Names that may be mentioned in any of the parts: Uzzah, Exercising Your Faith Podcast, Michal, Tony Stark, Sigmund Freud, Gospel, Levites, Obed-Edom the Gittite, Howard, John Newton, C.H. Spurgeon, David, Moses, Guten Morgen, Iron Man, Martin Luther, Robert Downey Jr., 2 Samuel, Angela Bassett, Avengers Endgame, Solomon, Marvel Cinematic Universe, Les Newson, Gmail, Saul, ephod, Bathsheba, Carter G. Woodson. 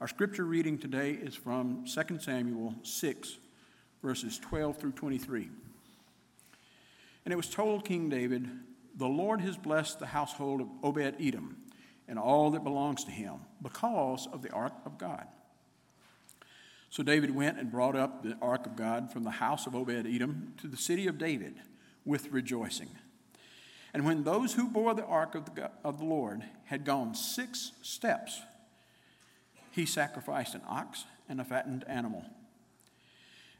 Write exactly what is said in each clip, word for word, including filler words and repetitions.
Our scripture reading today is from Second Samuel six, verses twelve through twenty-three. And it was told King David, "The Lord has blessed the household of Obed-Edom and all that belongs to him because of the ark of God." So David went and brought up the ark of God from the house of Obed-Edom to the city of David with rejoicing. And when those who bore the ark of the, of the Lord had gone six steps, he sacrificed an ox and a fattened animal.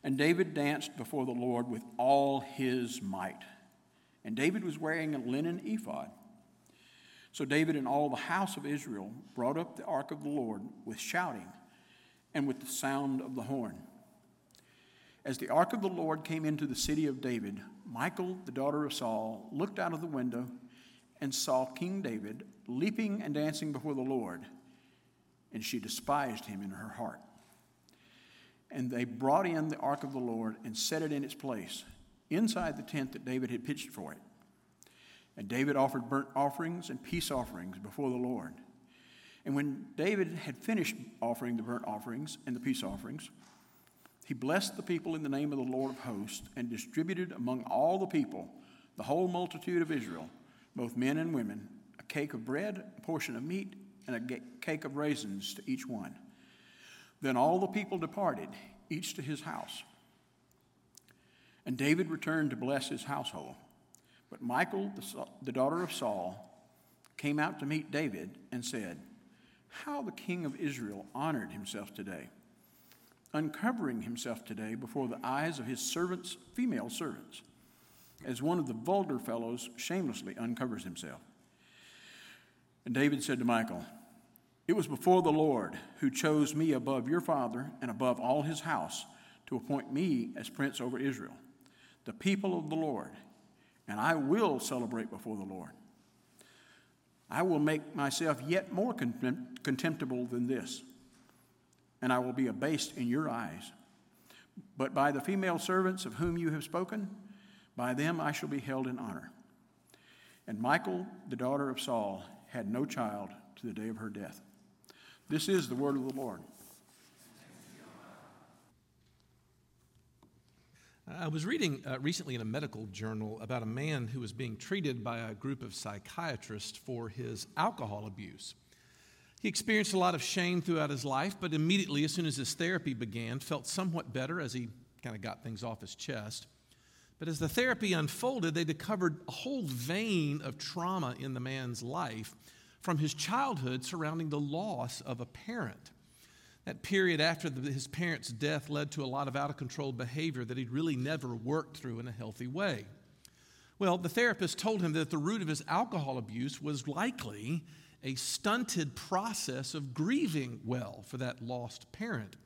And David danced before the Lord with all his might. And David was wearing a linen ephod. So David and all the house of Israel brought up the ark of the Lord with shouting and with the sound of the horn. As the ark of the Lord came into the city of David, Michal, the daughter of Saul, looked out of the window and saw King David leaping and dancing before the Lord, and she despised him in her heart. And they brought in the ark of the Lord and set it in its place, inside the tent that David had pitched for it. And David offered burnt offerings and peace offerings before the Lord. And when David had finished offering the burnt offerings and the peace offerings, he blessed the people in the name of the Lord of hosts and distributed among all the people, the whole multitude of Israel, both men and women, a cake of bread, a portion of meat, and a cake of raisins to each one. Then all the people departed, each to his house. And David returned to bless his household. But Michal, the, the daughter of Saul, came out to meet David and said, "How the king of Israel honored himself today, uncovering himself today before the eyes of his servants, female servants, as one of the vulgar fellows shamelessly uncovers himself." And David said to Michal, "It was before the Lord who chose me above your father and above all his house to appoint me as prince over Israel, the people of the Lord, and I will celebrate before the Lord. I will make myself yet more contemptible than this, and I will be abased in your eyes. But by the female servants of whom you have spoken, by them I shall be held in honor." And Michal, the daughter of Saul, had no child to the day of her death. This is the word of the Lord. I was reading uh, recently in a medical journal about a man who was being treated by a group of psychiatrists for his alcohol abuse. He experienced a lot of shame throughout his life, but immediately, as soon as his therapy began, felt somewhat better as he kind of got things off his chest. But as the therapy unfolded, they discovered a whole vein of trauma in the man's life from his childhood surrounding the loss of a parent. That period after the, his parents' death led to a lot of out-of-control behavior that he'd really never worked through in a healthy way. Well, the therapist told him that the root of his alcohol abuse was likely a stunted process of grieving well for that lost parent.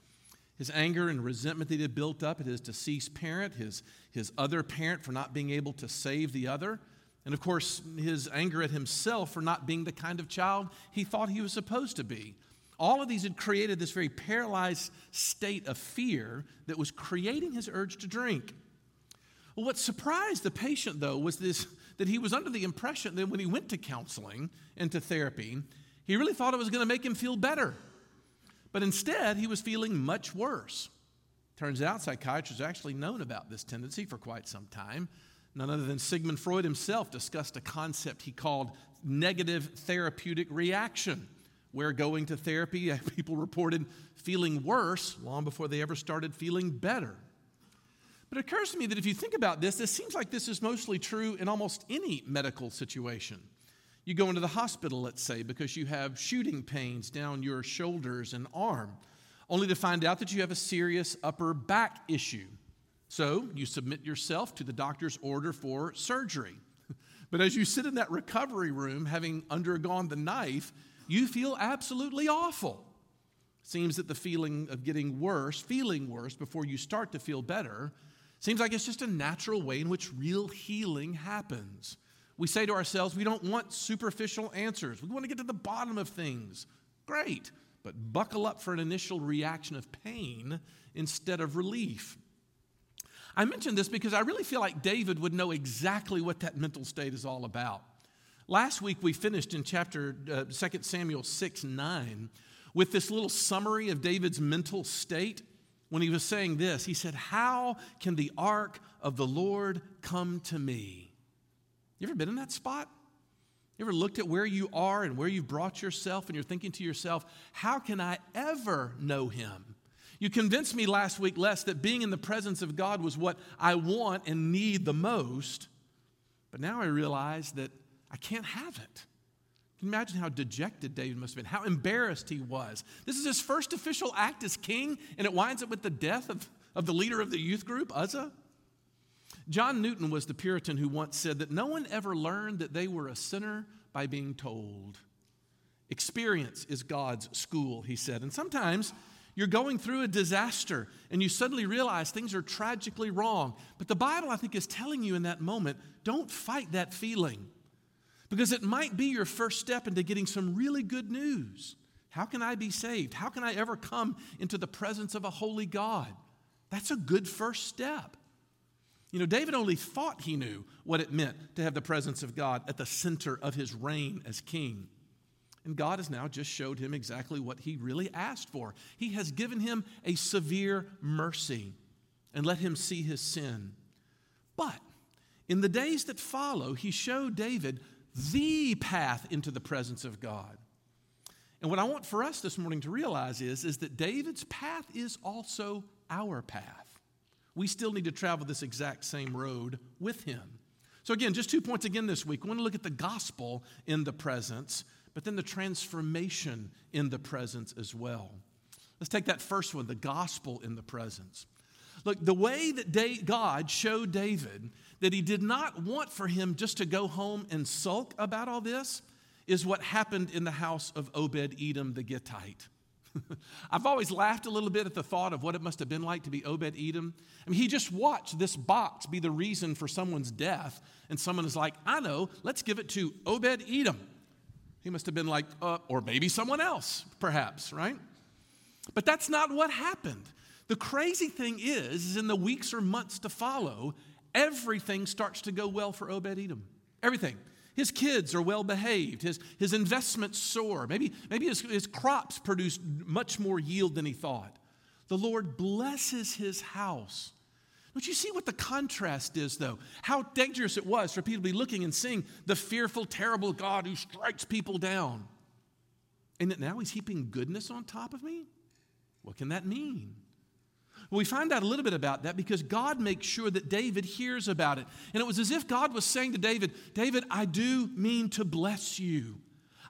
His anger and resentment that he had built up at his deceased parent, his, his other parent for not being able to save the other, and of course his anger at himself for not being the kind of child he thought he was supposed to be. All of these had created this very paralyzed state of fear that was creating his urge to drink. Well, what surprised the patient, though, was this, that he was under the impression that when he went to counseling and to therapy, he really thought it was going to make him feel better. But instead, he was feeling much worse. Turns out psychiatrists have actually known about this tendency for quite some time. None other than Sigmund Freud himself discussed a concept he called negative therapeutic reaction, where going to therapy, people reported feeling worse long before they ever started feeling better. But it occurs to me that if you think about this, this seems like this is mostly true in almost any medical situation. You go into the hospital, let's say, because you have shooting pains down your shoulders and arm, only to find out that you have a serious upper back issue. So you submit yourself to the doctor's order for surgery. But as you sit in that recovery room, having undergone the knife, you feel absolutely awful. Seems that the feeling of getting worse, feeling worse before you start to feel better, seems like it's just a natural way in which real healing happens. We say to ourselves, we don't want superficial answers. We want to get to the bottom of things. Great, but buckle up for an initial reaction of pain instead of relief. I mention this because I really feel like David would know exactly what that mental state is all about. Last week we finished in chapter uh, Second Samuel six nine with this little summary of David's mental state when he was saying this. He said, "How can the ark of the Lord come to me?" You ever been in that spot? You ever looked at where you are and where you've brought yourself, and you're thinking to yourself, how can I ever know him? You convinced me last week, Les, that being in the presence of God was what I want and need the most. But now I realize that I can't have it. Can you imagine how dejected David must have been, how embarrassed he was? This is his first official act as king, and it winds up with the death of, of the leader of the youth group, Uzzah. John Newton was the Puritan who once said that no one ever learned that they were a sinner by being told. Experience is God's school, he said. And sometimes you're going through a disaster and you suddenly realize things are tragically wrong. But the Bible, I think, is telling you in that moment, don't fight that feeling, because it might be your first step into getting some really good news. How can I be saved? How can I ever come into the presence of a holy God? That's a good first step. You know, David only thought he knew what it meant to have the presence of God at the center of his reign as king. And God has now just showed him exactly what he really asked for. He has given him a severe mercy and let him see his sin. But in the days that follow, he showed David the path into the presence of God. And what I want for us this morning to realize is, is that David's path is also our path. We still need to travel this exact same road with him. So again, just two points again this week. We want to look at the gospel in the presence, but then the transformation in the presence as well. Let's take that first one, the gospel in the presence. Look, the way that God showed David that he did not want for him just to go home and sulk about all this is what happened in the house of Obed-Edom the Gittite. I've always laughed a little bit at the thought of what it must have been like to be Obed-Edom. I mean, he just watched this box be the reason for someone's death, and someone is like, I know, let's give it to Obed-Edom. He must have been like, uh, or maybe someone else, perhaps, right? But that's not what happened. The crazy thing is, is in the weeks or months to follow, everything starts to go well for Obed-Edom. Everything. His kids are well-behaved. His, his investments soar. Maybe, maybe his, his crops produce much more yield than he thought. The Lord blesses his house. Don't you see what the contrast is, though? How dangerous it was for people to be looking and seeing the fearful, terrible God who strikes people down. And that now he's heaping goodness on top of me? What can that mean? Well, we find out a little bit about that because God makes sure that David hears about it. And it was as if God was saying to David, David, I do mean to bless you.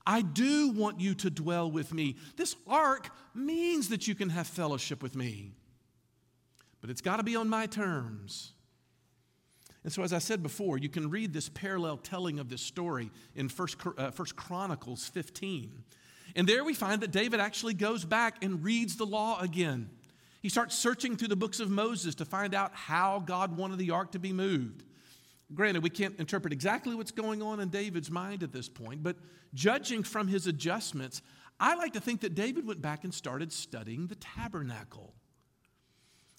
I do want you to dwell with me. This ark means that you can have fellowship with me. But it's got to be on my terms. And so, as I said before, you can read this parallel telling of this story in First Chronicles fifteen. And there we find that David actually goes back and reads the law again. He starts searching through the books of Moses to find out how God wanted the ark to be moved. Granted, we can't interpret exactly what's going on in David's mind at this point, but judging from his adjustments, I like to think that David went back and started studying the tabernacle.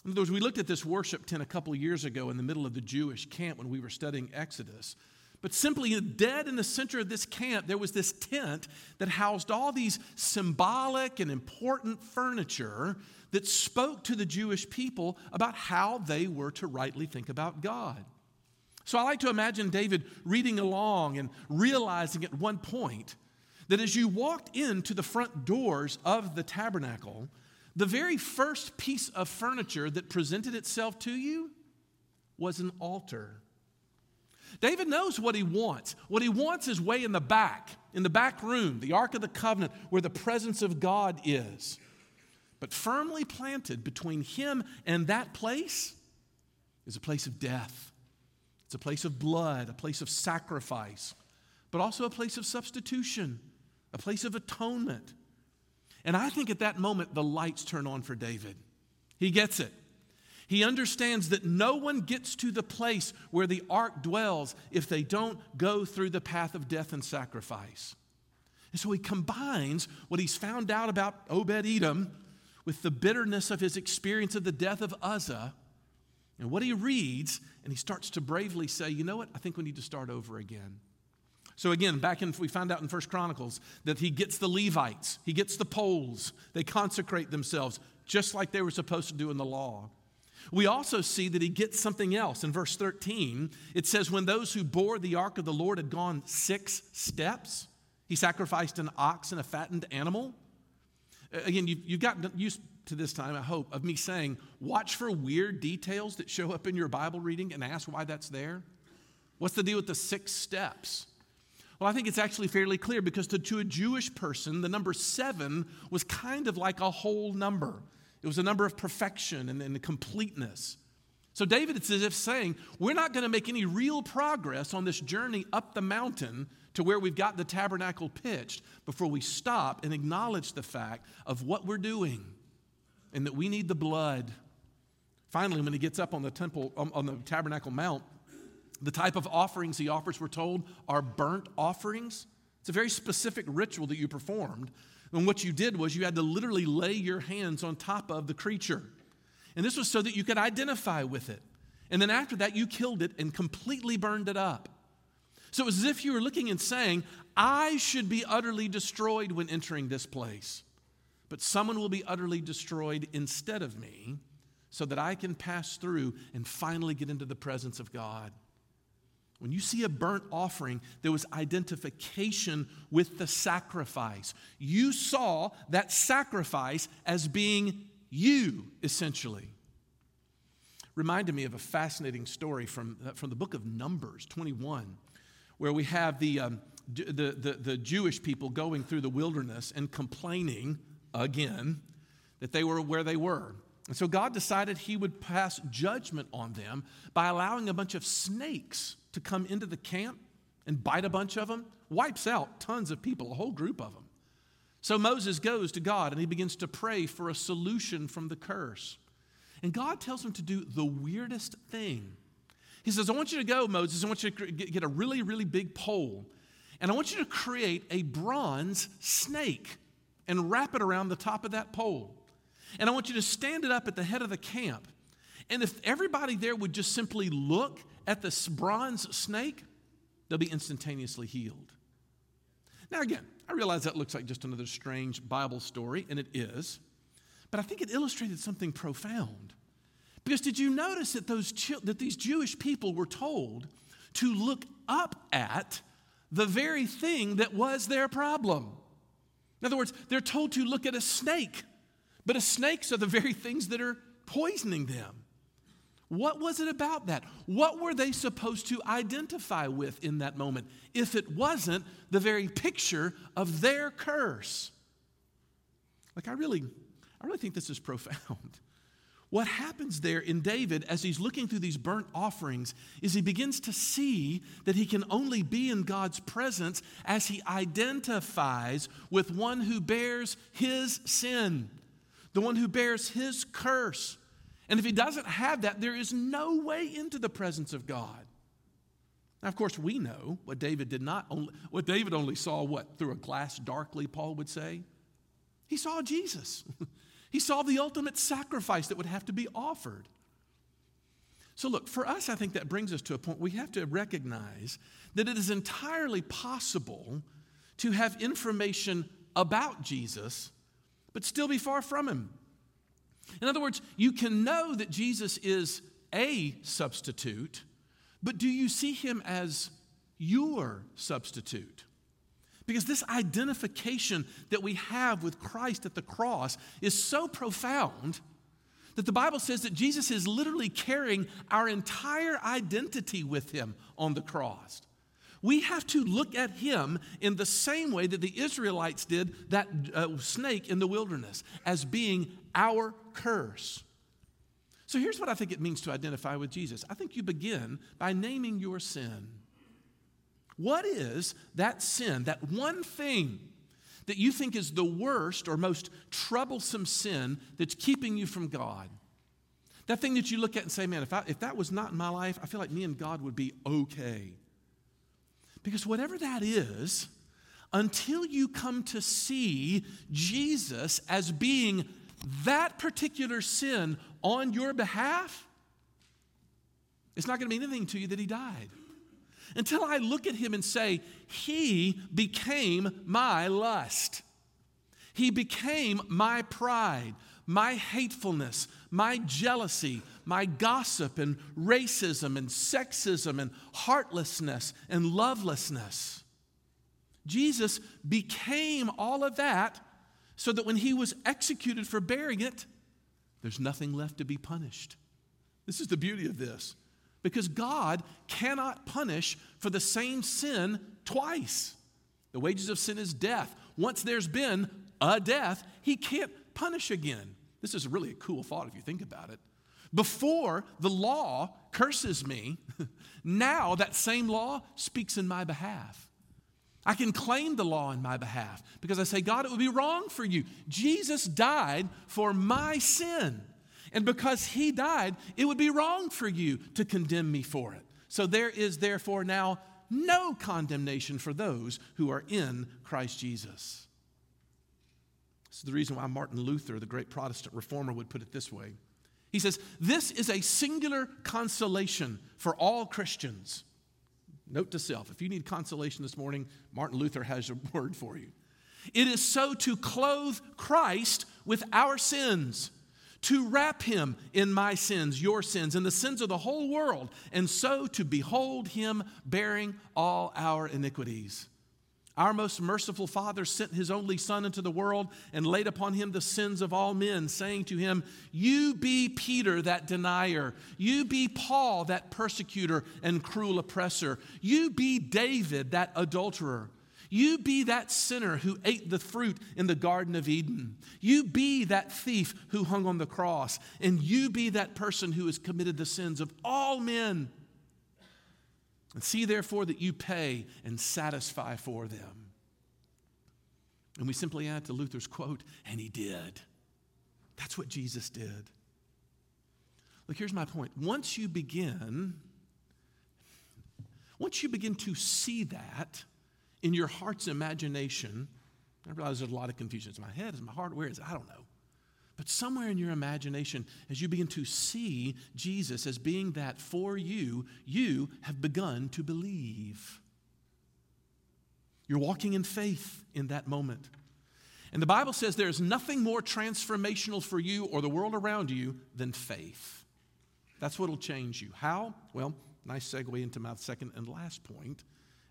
In other words, we looked at this worship tent a couple years ago in the middle of the Jewish camp when we were studying Exodus. But simply dead in the center of this camp, there was this tent that housed all these symbolic and important furniture that spoke to the Jewish people about how they were to rightly think about God. So I like to imagine David reading along and realizing at one point that as you walked into the front doors of the tabernacle, the very first piece of furniture that presented itself to you was an altar. David knows what he wants. What he wants is way in the back, in the back room, the Ark of the Covenant, where the presence of God is. But firmly planted between him and that place is a place of death. It's a place of blood, a place of sacrifice, but also a place of substitution, a place of atonement. And I think at that moment, the lights turn on for David. He gets it. He understands that no one gets to the place where the ark dwells if they don't go through the path of death and sacrifice. And so he combines what he's found out about Obed-Edom with the bitterness of his experience of the death of Uzzah and what he reads, and he starts to bravely say, you know what, I think we need to start over again. So again, back in, we find out in First Chronicles that he gets the Levites, he gets the poles. They consecrate themselves just like they were supposed to do in the law. We also see that he gets something else. In verse thirteen, it says, when those who bore the ark of the Lord had gone six steps, he sacrificed an ox and a fattened animal. Again, you've, you've gotten used to this time, I hope, of me saying, watch for weird details that show up in your Bible reading and ask why that's there. What's the deal with the six steps? Well, I think it's actually fairly clear because to, to a Jewish person, the number seven was kind of like a whole number. It was a number of perfection and, and completeness. So David, it's as if saying, we're not going to make any real progress on this journey up the mountain to where we've got the tabernacle pitched before we stop and acknowledge the fact of what we're doing and that we need the blood. Finally, when he gets up on the temple, on the tabernacle mount, the type of offerings he offers, we're told, are burnt offerings. It's a very specific ritual that you performed. And what you did was you had to literally lay your hands on top of the creature. And this was so that you could identify with it. And then after that, you killed it and completely burned it up. So it was as if you were looking and saying, I should be utterly destroyed when entering this place. But someone will be utterly destroyed instead of me so that I can pass through and finally get into the presence of God. When you see a burnt offering, there was identification with the sacrifice. You saw that sacrifice as being you, essentially. Reminded me of a fascinating story from, from the book of Numbers twenty-one, where we have the, um, the, the, the Jewish people going through the wilderness and complaining, again, that they were where they were. And so God decided he would pass judgment on them by allowing a bunch of snakes to come into the camp and bite a bunch of them, wipes out tons of people, a whole group of them. So Moses goes to God and he begins to pray for a solution from the curse. And God tells him to do the weirdest thing. He says, I want you to go, Moses, I want you to get a really, really big pole. And I want you to create a bronze snake and wrap it around the top of that pole. And I want you to stand it up at the head of the camp. And if everybody there would just simply look at this bronze snake, they'll be instantaneously healed. Now again, I realize that looks like just another strange Bible story, and it is. But I think it illustrated something profound. Because did you notice that those that these Jewish people were told to look up at the very thing that was their problem? In other words, they're told to look at a snake. But a snakes are the very things that are poisoning them. What was it about that? What were they supposed to identify with in that moment if it wasn't the very picture of their curse? Like, I really, I really think this is profound. What happens there in David as he's looking through these burnt offerings is he begins to see that he can only be in God's presence as he identifies with one who bears his sin, the one who bears his curse. And if he doesn't have that, there is no way into the presence of God. Now, of course, we know what David did not only, what David only saw, what, through a glass darkly, Paul would say? He saw Jesus. He saw the ultimate sacrifice that would have to be offered. So look, for us, I think that brings us to a point we have to recognize that it is entirely possible to have information about Jesus, but still be far from him. In other words, you can know that Jesus is a substitute, but do you see him as your substitute? Because this identification that we have with Christ at the cross is so profound that the Bible says that Jesus is literally carrying our entire identity with him on the cross. We have to look at him in the same way that the Israelites did that uh, snake in the wilderness, as being our curse. So here's what I think it means to identify with Jesus. I think you begin by naming your sin. What is that sin, that one thing that you think is the worst or most troublesome sin that's keeping you from God? That thing that you look at and say, man, if, I, if that was not in my life, I feel like me and God would be okay. Because whatever that is, until you come to see Jesus as being that particular sin on your behalf, it's not going to mean anything to you that he died. until I look at him and say, he became my lust. He became my pride, my hatefulness, my jealousy, my gossip and racism and sexism and heartlessness and lovelessness. Jesus became all of that so that when he was executed for bearing it, there's nothing left to be punished. This is the beauty of this, because God cannot punish for the same sin twice. The wages of sin is death. Once there's been a death, he can't punish again. This is really a cool thought if you think about it. Before the law curses me, now that same law speaks in my behalf. I can claim the law in my behalf because I say, God, it would be wrong for you. Jesus died for my sin. And because he died, it would be wrong for you to condemn me for it. So there is therefore now no condemnation for those who are in Christ Jesus. This is the reason why Martin Luther, the great Protestant reformer, would put it this way. He says, this is a singular consolation for all Christians. Note to self, if you need consolation this morning, Martin Luther has a word for you. It is so to clothe Christ with our sins, to wrap him in my sins, your sins, and the sins of the whole world, and so to behold him bearing all our iniquities. Our most merciful Father sent his only Son into the world and laid upon him the sins of all men, saying to him, you be Peter, that denier. You be Paul, that persecutor and cruel oppressor. You be David, that adulterer. You be that sinner who ate the fruit in the Garden of Eden. You be that thief who hung on the cross. And you be that person who has committed the sins of all men. And see, therefore, that you pay and satisfy for them. And we simply add to Luther's quote, and he did. That's what Jesus did. Look, here's my point. Once you begin, once you begin to see that in your heart's imagination, I realize there's a lot of confusion. It's my head, it's my heart, where is it? I don't know. But somewhere in your imagination, as you begin to see Jesus as being that for you, you have begun to believe. You're walking in faith in that moment. And the Bible says there is nothing more transformational for you or the world around you than faith. That's what will change you. How? Well, nice segue into my second and last point,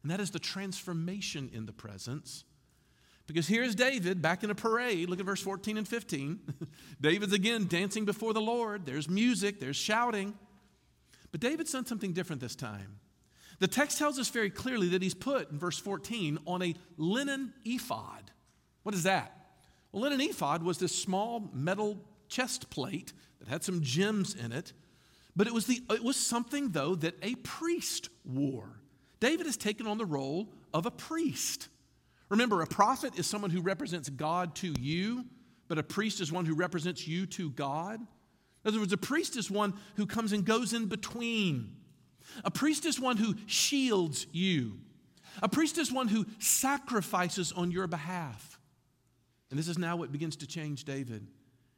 and that is the transformation in the presence. Because here's David back in a parade. Look at verse fourteen and fifteen. David's again dancing before the Lord. There's music. There's shouting. But David's done something different this time. The text tells us very clearly that he's put, in verse fourteen, on a linen ephod. What is that? Well, linen ephod was this small metal chest plate that had some gems in it. But it was, the, it was something, though, that a priest wore. David has taken on the role of a priest. Remember, a prophet is someone who represents God to you, but a priest is one who represents you to God. In other words, a priest is one who comes and goes in between. A priest is one who shields you. A priest is one who sacrifices on your behalf. And this is now what begins to change David.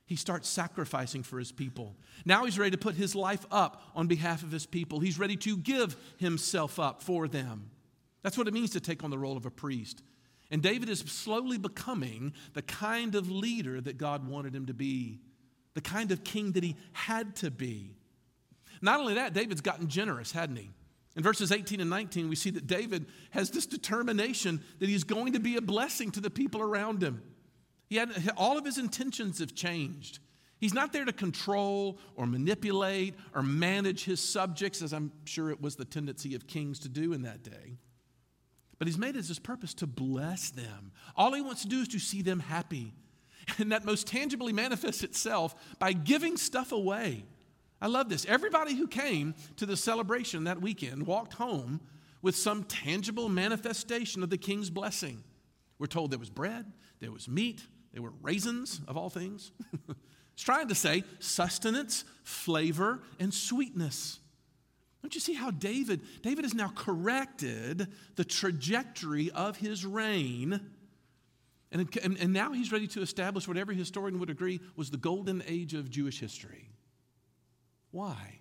He starts sacrificing for his people. Now he's ready to put his life up on behalf of his people. He's ready to give himself up for them. That's what it means to take on the role of a priest. And David is slowly becoming the kind of leader that God wanted him to be, the kind of king that he had to be. Not only that, David's gotten generous, hadn't he? In verses eighteen and nineteen, we see that David has this determination that he's going to be a blessing to the people around him. He had, all of his intentions have changed. He's not there to control or manipulate or manage his subjects, as I'm sure it was the tendency of kings to do in that day. But he's made it his purpose to bless them. All he wants to do is to see them happy. And that most tangibly manifests itself by giving stuff away. I love this. Everybody who came to the celebration that weekend walked home with some tangible manifestation of the king's blessing. We're told there was bread, there was meat, there were raisins, of all things. It's trying to say sustenance, flavor, and sweetness. Don't you see how David, David has now corrected the trajectory of his reign, and, and, and now he's ready to establish what every historian would agree was the golden age of Jewish history. Why?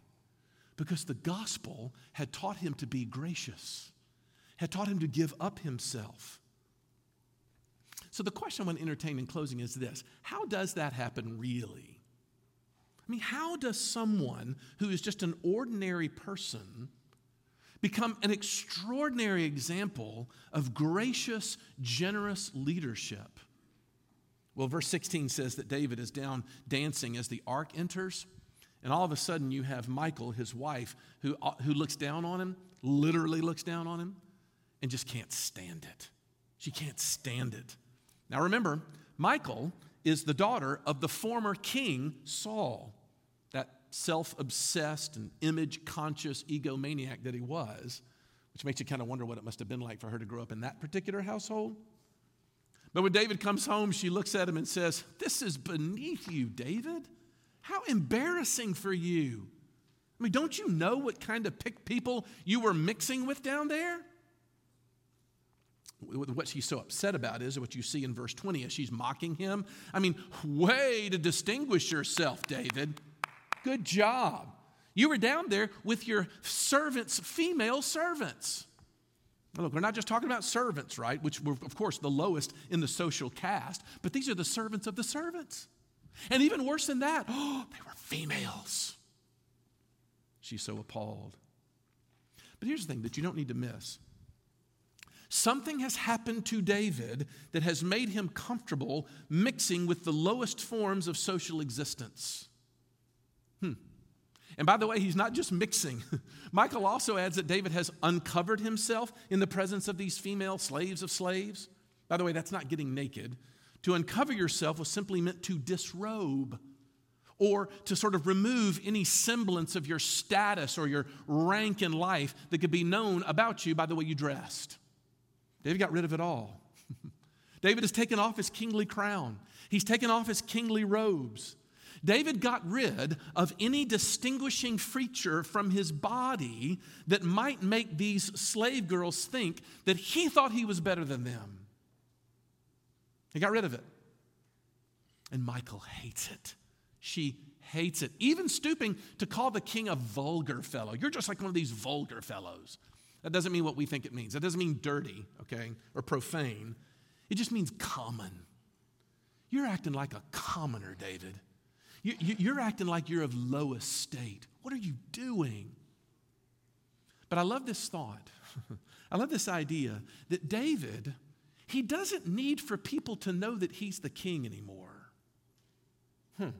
because the gospel had taught him to be gracious, had taught him to give up himself. So the question I want to entertain in closing is this: how does that happen really? I mean, how does someone who is just an ordinary person become an extraordinary example of gracious, generous leadership? Well, verse sixteen says that David is down dancing as the ark enters, and all of a sudden you have Michal, his wife, who, who looks down on him, literally looks down on him, and just can't stand it. She can't stand it. Now remember, Michal is the daughter of the former king, Saul, that self-obsessed and image-conscious egomaniac that he was, which makes you kind of wonder what it must have been like for her to grow up in that particular household. But when David comes home, she looks at him and says, "This is beneath you, David. How embarrassing for you. I mean, don't you know what kind of pick people you were mixing with down there?" What she's so upset about is what you see in verse twenty as she's mocking him. I mean, way to distinguish yourself, David. Good job. You were down there with your servants, female servants. Now look, we're not just talking about servants, right? Which were, of course, the lowest in the social caste, but these are the servants of the servants. And even worse than that, oh, they were females. She's so appalled. But here's the thing that you don't need to miss. Something has happened to David that has made him comfortable mixing with the lowest forms of social existence. Hmm. And by the way, he's not just mixing. Michal also adds that David has uncovered himself in the presence of these female slaves of slaves. By the way, that's not getting naked. To uncover yourself was simply meant to disrobe or to sort of remove any semblance of your status or your rank in life that could be known about you by the way you dressed. David got rid of it all. David has taken off his kingly crown. He's taken off his kingly robes. David got rid of any distinguishing feature from his body that might make these slave girls think that he thought he was better than them. He got rid of it. And Michal hates it. She hates it. Even stooping to call the king a vulgar fellow. You're just like one of these vulgar fellows. That doesn't mean what we think it means. That doesn't mean dirty, okay, or profane. It just means common. You're acting like a commoner, David. You, you, you're acting like you're of lowest state. What are you doing? But I love this thought. I love this idea that David, he doesn't need for people to know that he's the king anymore. Hmm.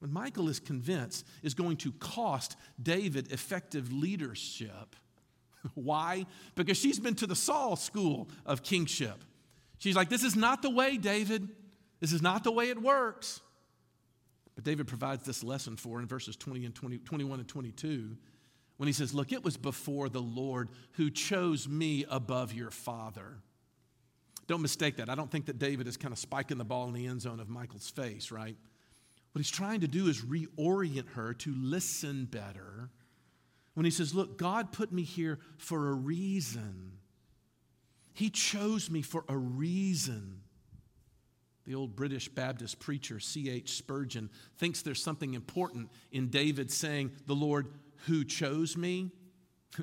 When Michal is convinced is going to cost David effective leadership. Why? Because she's been to the Saul school of kingship. She's like, this is not the way, David. This is not the way it works. But David provides this lesson for her in verses twenty and twenty, twenty-one and twenty-two when he says, look, it was before the Lord who chose me above your father. Don't mistake that. I don't think that David is kind of spiking the ball in the end zone of Michal's face, right? What he's trying to do is reorient her to listen better. When he says, look, God put me here for a reason. He chose me for a reason. The old British Baptist preacher, C H Spurgeon, thinks there's something important in David saying, the Lord who chose me.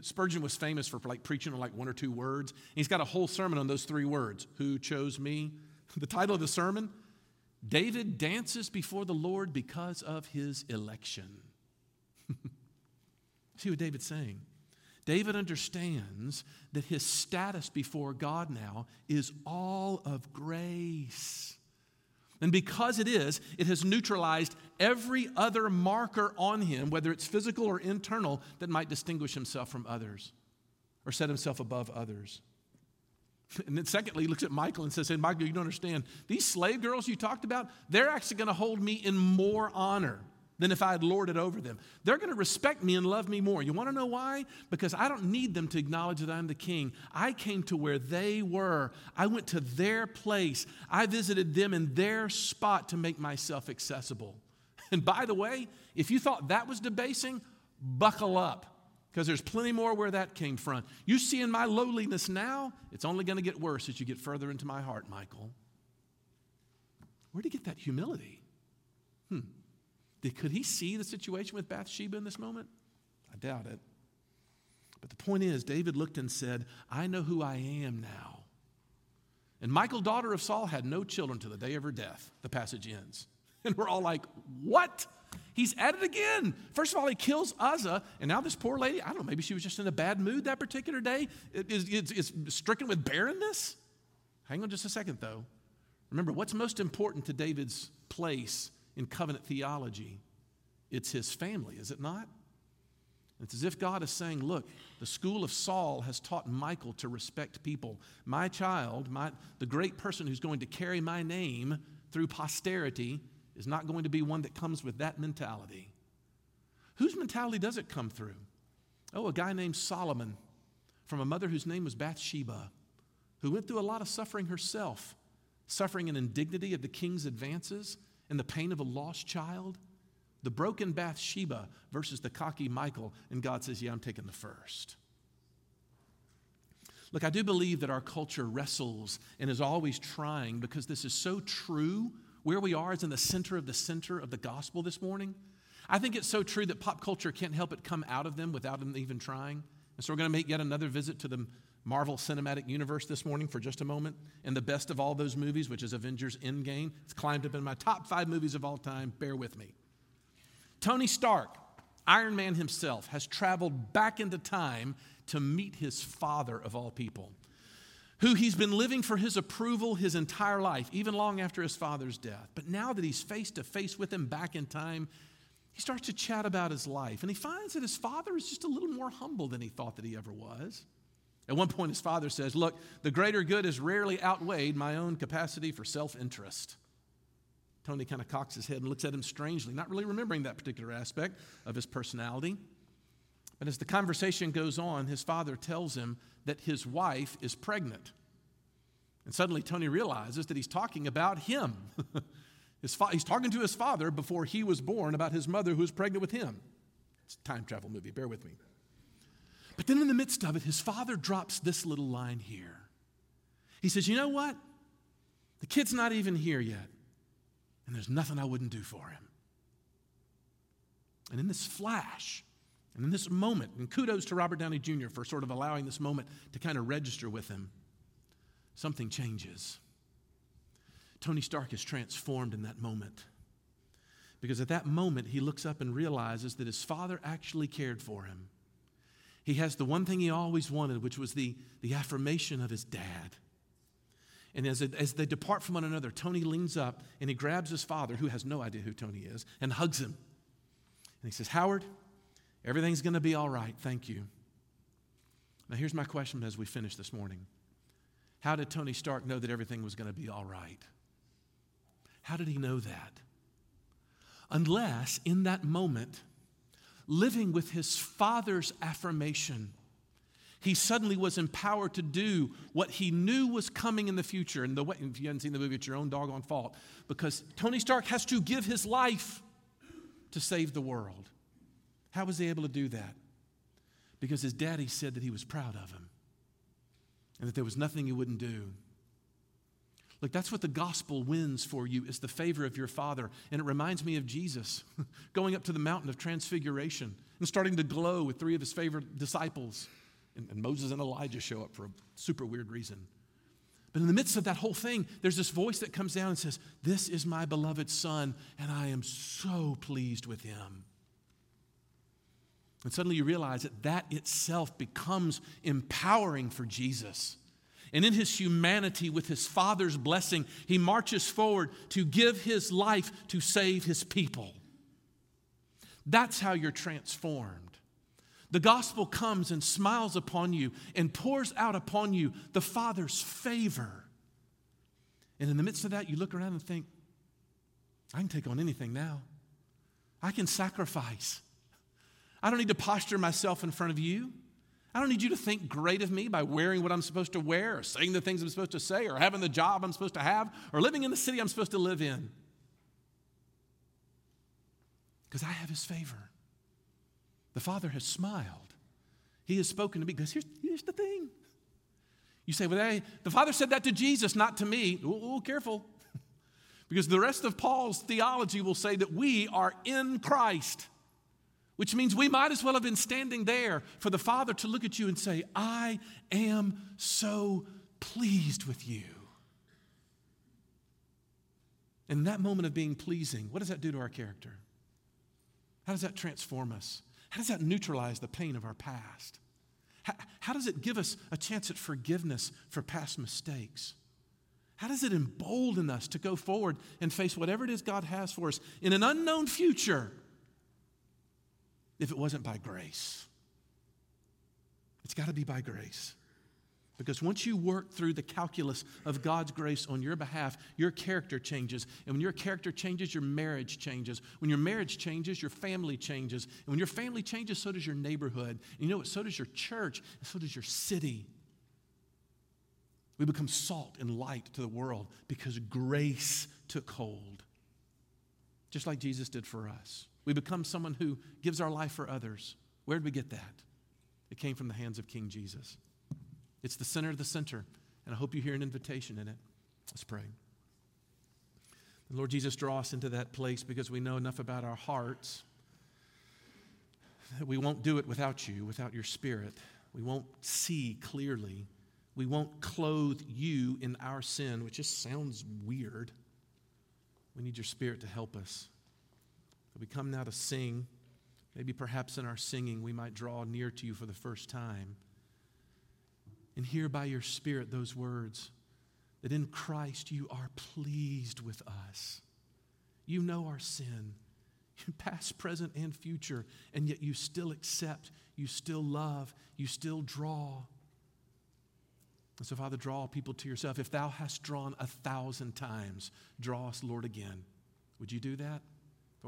Spurgeon was famous for like preaching on like one or two words. He's got a whole sermon on those three words, who chose me. The title of the sermon, David dances before the Lord because of his election. See what David's saying. David understands that his status before God now is all of grace. And because it is, it has neutralized every other marker on him, whether it's physical or internal, that might distinguish himself from others or set himself above others. And then secondly, he looks at Michal and says, hey, Michal, you don't understand. These slave girls you talked about, they're actually going to hold me in more honor than if I had lorded over them. They're going to respect me and love me more. You want to know why? Because I don't need them to acknowledge that I'm the king. I came to where they were. I went to their place. I visited them in their spot to make myself accessible. And by the way, if you thought that was debasing, buckle up, because there's plenty more where that came from. You see in my lowliness now, it's only going to get worse as you get further into my heart, Michal. Where did he get that humility? Hmm. Could he see the situation with Bathsheba in this moment? I doubt it. But the point is, David looked and said, I know who I am now. And Michal, daughter of Saul, had no children to the day of her death. The passage ends. And we're all like, what? He's at it again. First of all, he kills Uzzah. And now this poor lady, I don't know, maybe she was just in a bad mood that particular day, is, is, is stricken with barrenness. Hang on just a second, though. Remember, what's most important to David's place in covenant theology? It's his family, is it not? It's as if God is saying, look, the school of Saul has taught Michal to respect people. My child, my, the great person who's going to carry my name through posterity is not going to be one that comes with that mentality. Whose mentality does it come through? Oh, a guy named Solomon from a mother whose name was Bathsheba, who went through a lot of suffering herself, suffering an indignity of the king's advances and the pain of a lost child. The broken Bathsheba versus the cocky Michal, and God says, yeah, I'm taking the first. Look, I do believe that our culture wrestles and is always trying, because this is so true. Where we are is in the center of the center of the gospel this morning. I think it's so true that pop culture can't help it come out of them without them even trying. And so we're going to make yet another visit to the Marvel Cinematic Universe this morning for just a moment. And the best of all those movies, which is Avengers Endgame, it's climbed up in my top five movies of all time. Bear with me. Tony Stark, Iron Man himself, has traveled back into time to meet his father of all people, who he's been living for his approval his entire life, even long after his father's death. But now that he's face to face with him back in time, he starts to chat about his life. And he finds that his father is just a little more humble than he thought that he ever was. At one point, his father says, look, the greater good has rarely outweighed my own capacity for self-interest. Tony kind of cocks his head and looks at him strangely, not really remembering that particular aspect of his personality. But as the conversation goes on, his father tells him that his wife is pregnant. And suddenly Tony realizes that he's talking about him. his fa- he's talking to his father before he was born about his mother who was pregnant with him. It's a time travel movie, bear with me. But then in the midst of it, his father drops this little line here. He says, you know what? The kid's not even here yet. And there's nothing I wouldn't do for him. And in this flash, and in this moment, and kudos to Robert Downey Junior for sort of allowing this moment to kind of register with him, something changes. Tony Stark is transformed in that moment. Because at that moment, he looks up and realizes that his father actually cared for him. He has the one thing he always wanted, which was the, the affirmation of his dad. And as, it, as they depart from one another, Tony leans up and he grabs his father, who has no idea who Tony is, and hugs him. And he says, Howard, everything's going to be all right. Thank you. Now, here's my question as we finish this morning. How did Tony Stark know that everything was going to be all right? How did he know that? Unless in that moment, living with his father's affirmation, he suddenly was empowered to do what he knew was coming in the future. And the way, if you haven't seen the movie, it's your own doggone fault. Because Tony Stark has to give his life to save the world. How was he able to do that? Because his daddy said that he was proud of him and that there was nothing he wouldn't do. Look, that's what the gospel wins for you, is the favor of your father. And it reminds me of Jesus going up to the mountain of transfiguration and starting to glow with three of his favorite disciples. And Moses and Elijah show up for a super weird reason. But in the midst of that whole thing, there's this voice that comes down and says, this is my beloved son, and I am so pleased with him. And suddenly you realize that that itself becomes empowering for Jesus. And in his humanity, with his father's blessing, he marches forward to give his life to save his people. That's how you're transformed. The gospel comes and smiles upon you and pours out upon you the Father's favor. And in the midst of that, you look around and think, I can take on anything now. I can sacrifice. I don't need to posture myself in front of you. I don't need you to think great of me by wearing what I'm supposed to wear or saying the things I'm supposed to say or having the job I'm supposed to have or living in the city I'm supposed to live in. Because I have His favor. The Father has smiled. He has spoken to me. Because here's, here's the thing. You say, well, hey, the Father said that to Jesus, not to me. Ooh, ooh, careful. Because the rest of Paul's theology will say that we are in Christ. which means we might as well have been standing there for the Father to look at you and say, I am so pleased with you. And that moment of being pleasing, what does that do to our character? How does that transform us? How does that neutralize the pain of our past? How, how does it give us a chance at forgiveness for past mistakes? How does it embolden us to go forward and face whatever it is God has for us in an unknown future if it wasn't by grace? It's got to be by grace. Because once you work through the calculus of God's grace on your behalf, your character changes. And when your character changes, your marriage changes. When your marriage changes, your family changes. And when your family changes, so does your neighborhood. And you know what? So does your church. And so does your city. We become salt and light to the world because grace took hold, just like Jesus did for us. We become someone who gives our life for others. Where did we get that? It came from the hands of King Jesus. It's the center of the center, and I hope you hear an invitation in it. Let's pray. Lord Jesus, draw us into that place because we know enough about our hearts that we won't do it without you, without your Spirit. We won't see clearly. We won't clothe you in our sin, which just sounds weird. We need your Spirit to help us. We come now to sing. Maybe perhaps in our singing we might draw near to you for the first time and hear by your Spirit those words that in Christ you are pleased with us. You know our sin, past, present, and future, and yet you still accept, you still love, you still draw. And so, Father, draw people to yourself. If thou hast drawn a thousand times, draw us, Lord, again. Would you do that? For